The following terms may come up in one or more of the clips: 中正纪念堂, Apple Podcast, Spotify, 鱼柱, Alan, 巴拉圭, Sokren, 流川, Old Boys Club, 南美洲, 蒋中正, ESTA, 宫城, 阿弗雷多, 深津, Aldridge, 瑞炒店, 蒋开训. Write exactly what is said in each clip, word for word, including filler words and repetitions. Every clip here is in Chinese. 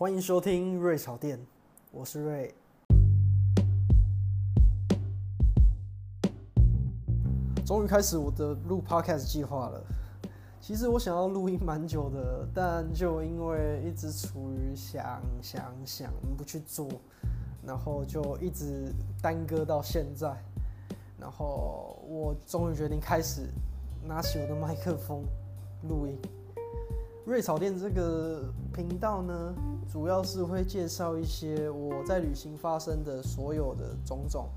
欢迎收听瑞炒店，我是瑞。终于开始我的录 podcast 计划了。其实我想要录音蛮久的，但就因为一直处于想想想不去做，然后就一直耽搁到现在。然后我终于决定开始拿起我的麦克风录音。瑞炒店这个频道呢，主要是会介绍一些我在旅行发生的所有的种种，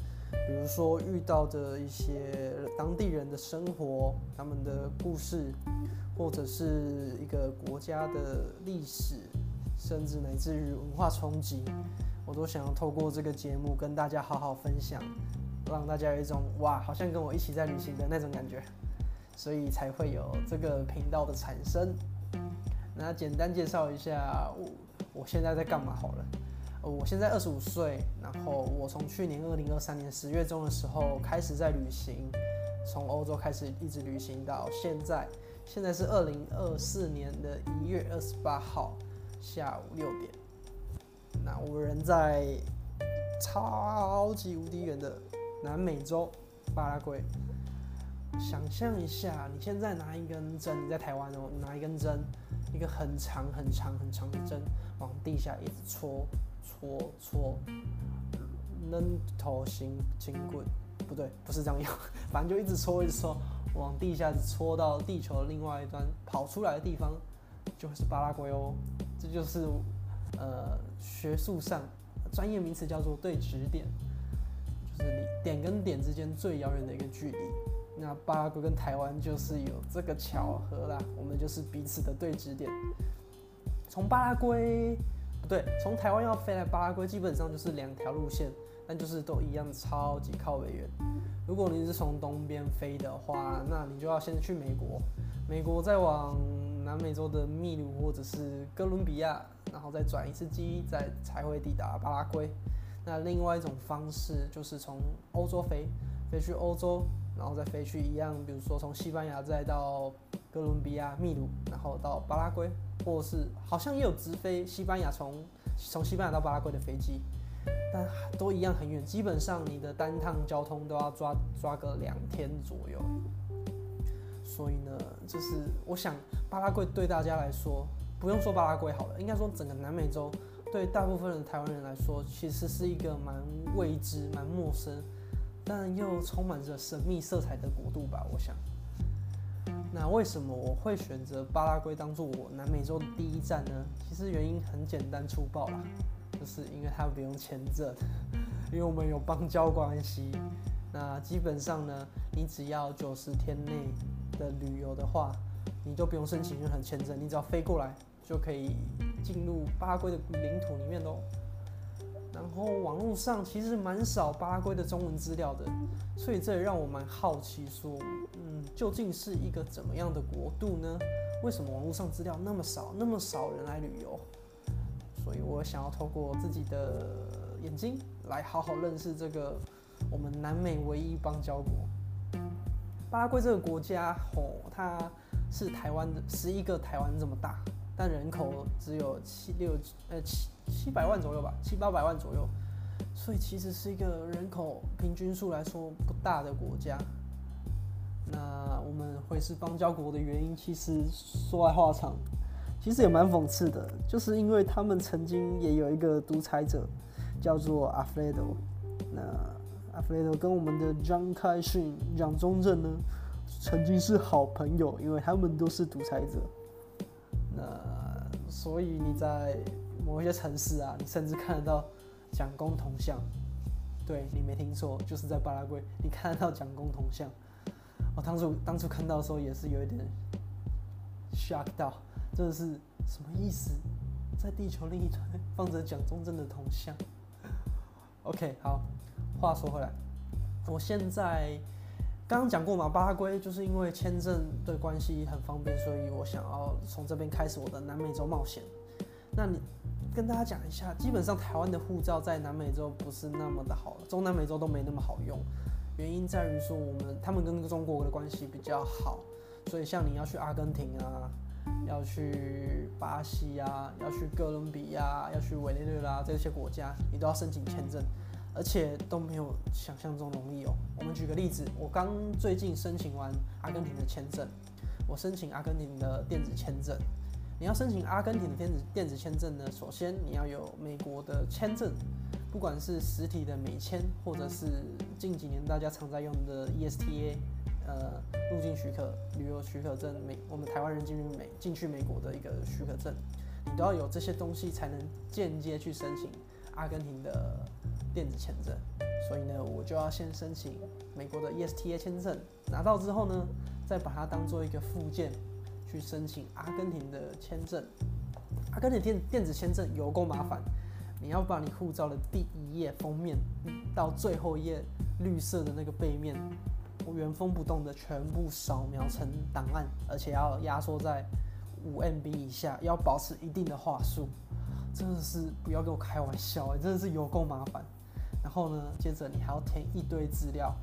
比如说遇到的一些当地人的生活、他们的故事，或者是一个国家的历史，甚至乃至于文化冲击，我都想要透过这个节目跟大家好好分享，让大家有一种哇，好像跟我一起在旅行的那种感觉，所以才会有这个频道的产生。那简单介绍一下 我, 我现在在干嘛好了。我现在二十五岁，然后我从去年二零二三年十月中的时候开始在旅行，从欧洲开始一直旅行到现在。现在是二零二四年的一月二十八号下午六点。那我人在超级无敌远的南美洲巴拉圭。想象一下，你现在拿一根针，你在台湾哦，拿一根针。一个很长很长很长的针往地下一直戳戳戳，扔头型金棍，不对，不是这样用，反正就一直戳一直戳，往地下戳到地球的另外一端，跑出来的地方就是巴拉圭哦。这就是呃学术上专业名词叫做对指点，就是点跟点之间最遥远的一个距离。那巴拉圭跟台湾就是有这个巧合啦，我们就是彼此的对指点。从巴拉圭，不对，从台湾要飞来巴拉圭，基本上就是两条路线，但就是都一样，超级靠北远。如果你是从东边飞的话，那你就要先去美国，美国再往南美洲的秘鲁或者是哥伦比亚，然后再转一次机，再才会抵达巴拉圭。那另外一种方式就是从欧洲飞，飞去欧洲。然后再飞去一样，比如说从西班牙再到哥伦比亚、秘鲁，然后到巴拉圭，或是好像也有直飞西班牙从从西班牙到巴拉圭的飞机，但都一样很远。基本上你的单趟交通都要抓抓个两天左右。所以呢，就是我想巴拉圭对大家来说，不用说巴拉圭好了，应该说整个南美洲对大部分的台湾人来说，其实是一个蛮未知、蛮陌生。但又充满着神秘色彩的国度吧，我想。那为什么我会选择巴拉圭当做我南美洲的第一站呢？其实原因很简单粗暴啦，就是因为它不用签证，因为我们有邦交关系。那基本上呢，你只要九十天内的旅游的话，你都不用申请任何签证，你只要飞过来就可以进入巴拉圭的领土里面喽。然后网络上其实蛮少巴拉圭的中文资料的，所以这也让我蛮好奇说，嗯，究竟是一个怎么样的国度呢？为什么网络上资料那么少，那么少人来旅游？所以我想要透过自己的眼睛来好好认识这个我们南美唯一邦交国。巴拉圭这个国家，吼，它是台湾的十一个台湾这么大。但人口只有七六呃七七百万左右吧，七八百万左右，所以其实是一个人口平均数来说不大的国家。那我们会是邦交国的原因，其实说来话长，其实也蛮讽刺的，就是因为他们曾经也有一个独裁者，叫做阿弗雷多。那阿弗雷多跟我们的蒋开训、蒋中正呢，曾经是好朋友，因为他们都是独裁者。那所以你在某一些城市啊，你甚至看得到蒋公铜像，对你没听错，就是在巴拉圭，你看得到蒋公铜像。我当初当初看到的时候也是有一点 shock 到，真的是什么意思？在地球另一端放着蒋中正的铜像。OK， 好，话说回来，我现在。刚刚讲过嘛，巴拉圭就是因为签证的关系很方便，所以我想要从这边开始我的南美洲冒险。那你跟大家讲一下，基本上台湾的护照在南美洲不是那么的好，中南美洲都没那么好用。原因在于说我们他们跟中国的关系比较好，所以像你要去阿根廷啊，要去巴西啊，要去哥伦比亚，要去委内瑞拉这些国家，你都要申请签证，而且都没有想象中容易哦。我们举个例子，我刚最近申请完阿根廷的签证，我申请阿根廷的电子签证。你要申请阿根廷的电子电子签证呢，首先你要有美国的签证，不管是实体的美签，或者是近几年大家常在用的 E S T A。呃，入境许可、旅游许可证，美我们台湾人进去美进去美国的一个许可证，你都要有这些东西才能间接去申请阿根廷的电子签证。所以呢，我就要先申请美国的 E S T A 签证，拿到之后呢，再把它当做一个附件去申请阿根廷的签证。阿根廷电电子签证有够麻烦，你要把你护照的第一页封面到最后一页绿色的那个背面。原封不动的全部扫描成档案，而且要压缩在 五 M B 以下，要保持一定的话术，真的是不要跟我开玩笑、欸，真的是有够麻烦。然后呢，接着你还要填一堆资料，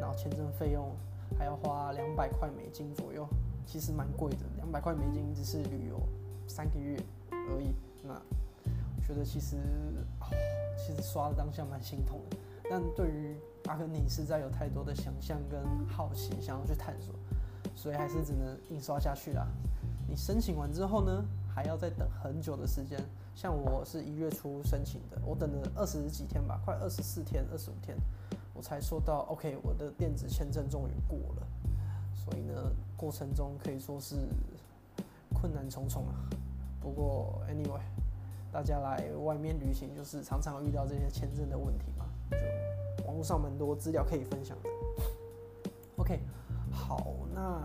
然后签证费用还要花两百块美金左右，其实蛮贵的，两百块美金只是旅游三个月而已。那我觉得其实、哦、其实刷的当下蛮心痛的，但对于阿根廷实在有太多的想象跟好奇，想要去探索，所以还是只能印刷下去啦。你申请完之后呢，还要再等很久的时间。像我是一月初申请的，我等了二十几天吧，快二十四天、二十五天，我才收到 OK， 我的电子签证终于过了。所以呢，过程中可以说是困难重重啊。不过 anyway， 大家来外面旅行就是常常遇到这些签证的问题嘛，就。网络上蛮多资料可以分享的。OK， 好，那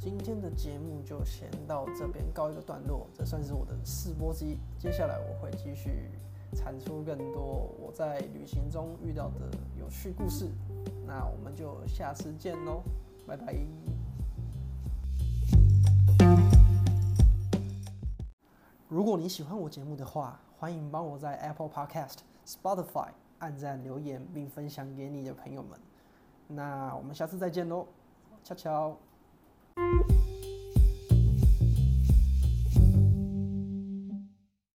今天的节目就先到这边告一个段落，这算是我的试播集。接下来我会继续产出更多我在旅行中遇到的有趣故事。那我们就下次见喽，拜拜。如果你喜欢我节目的话，欢迎帮我在 Apple Podcast、Spotify。按赞、留言并分享给你的朋友们，那我们下次再见喽，悄悄。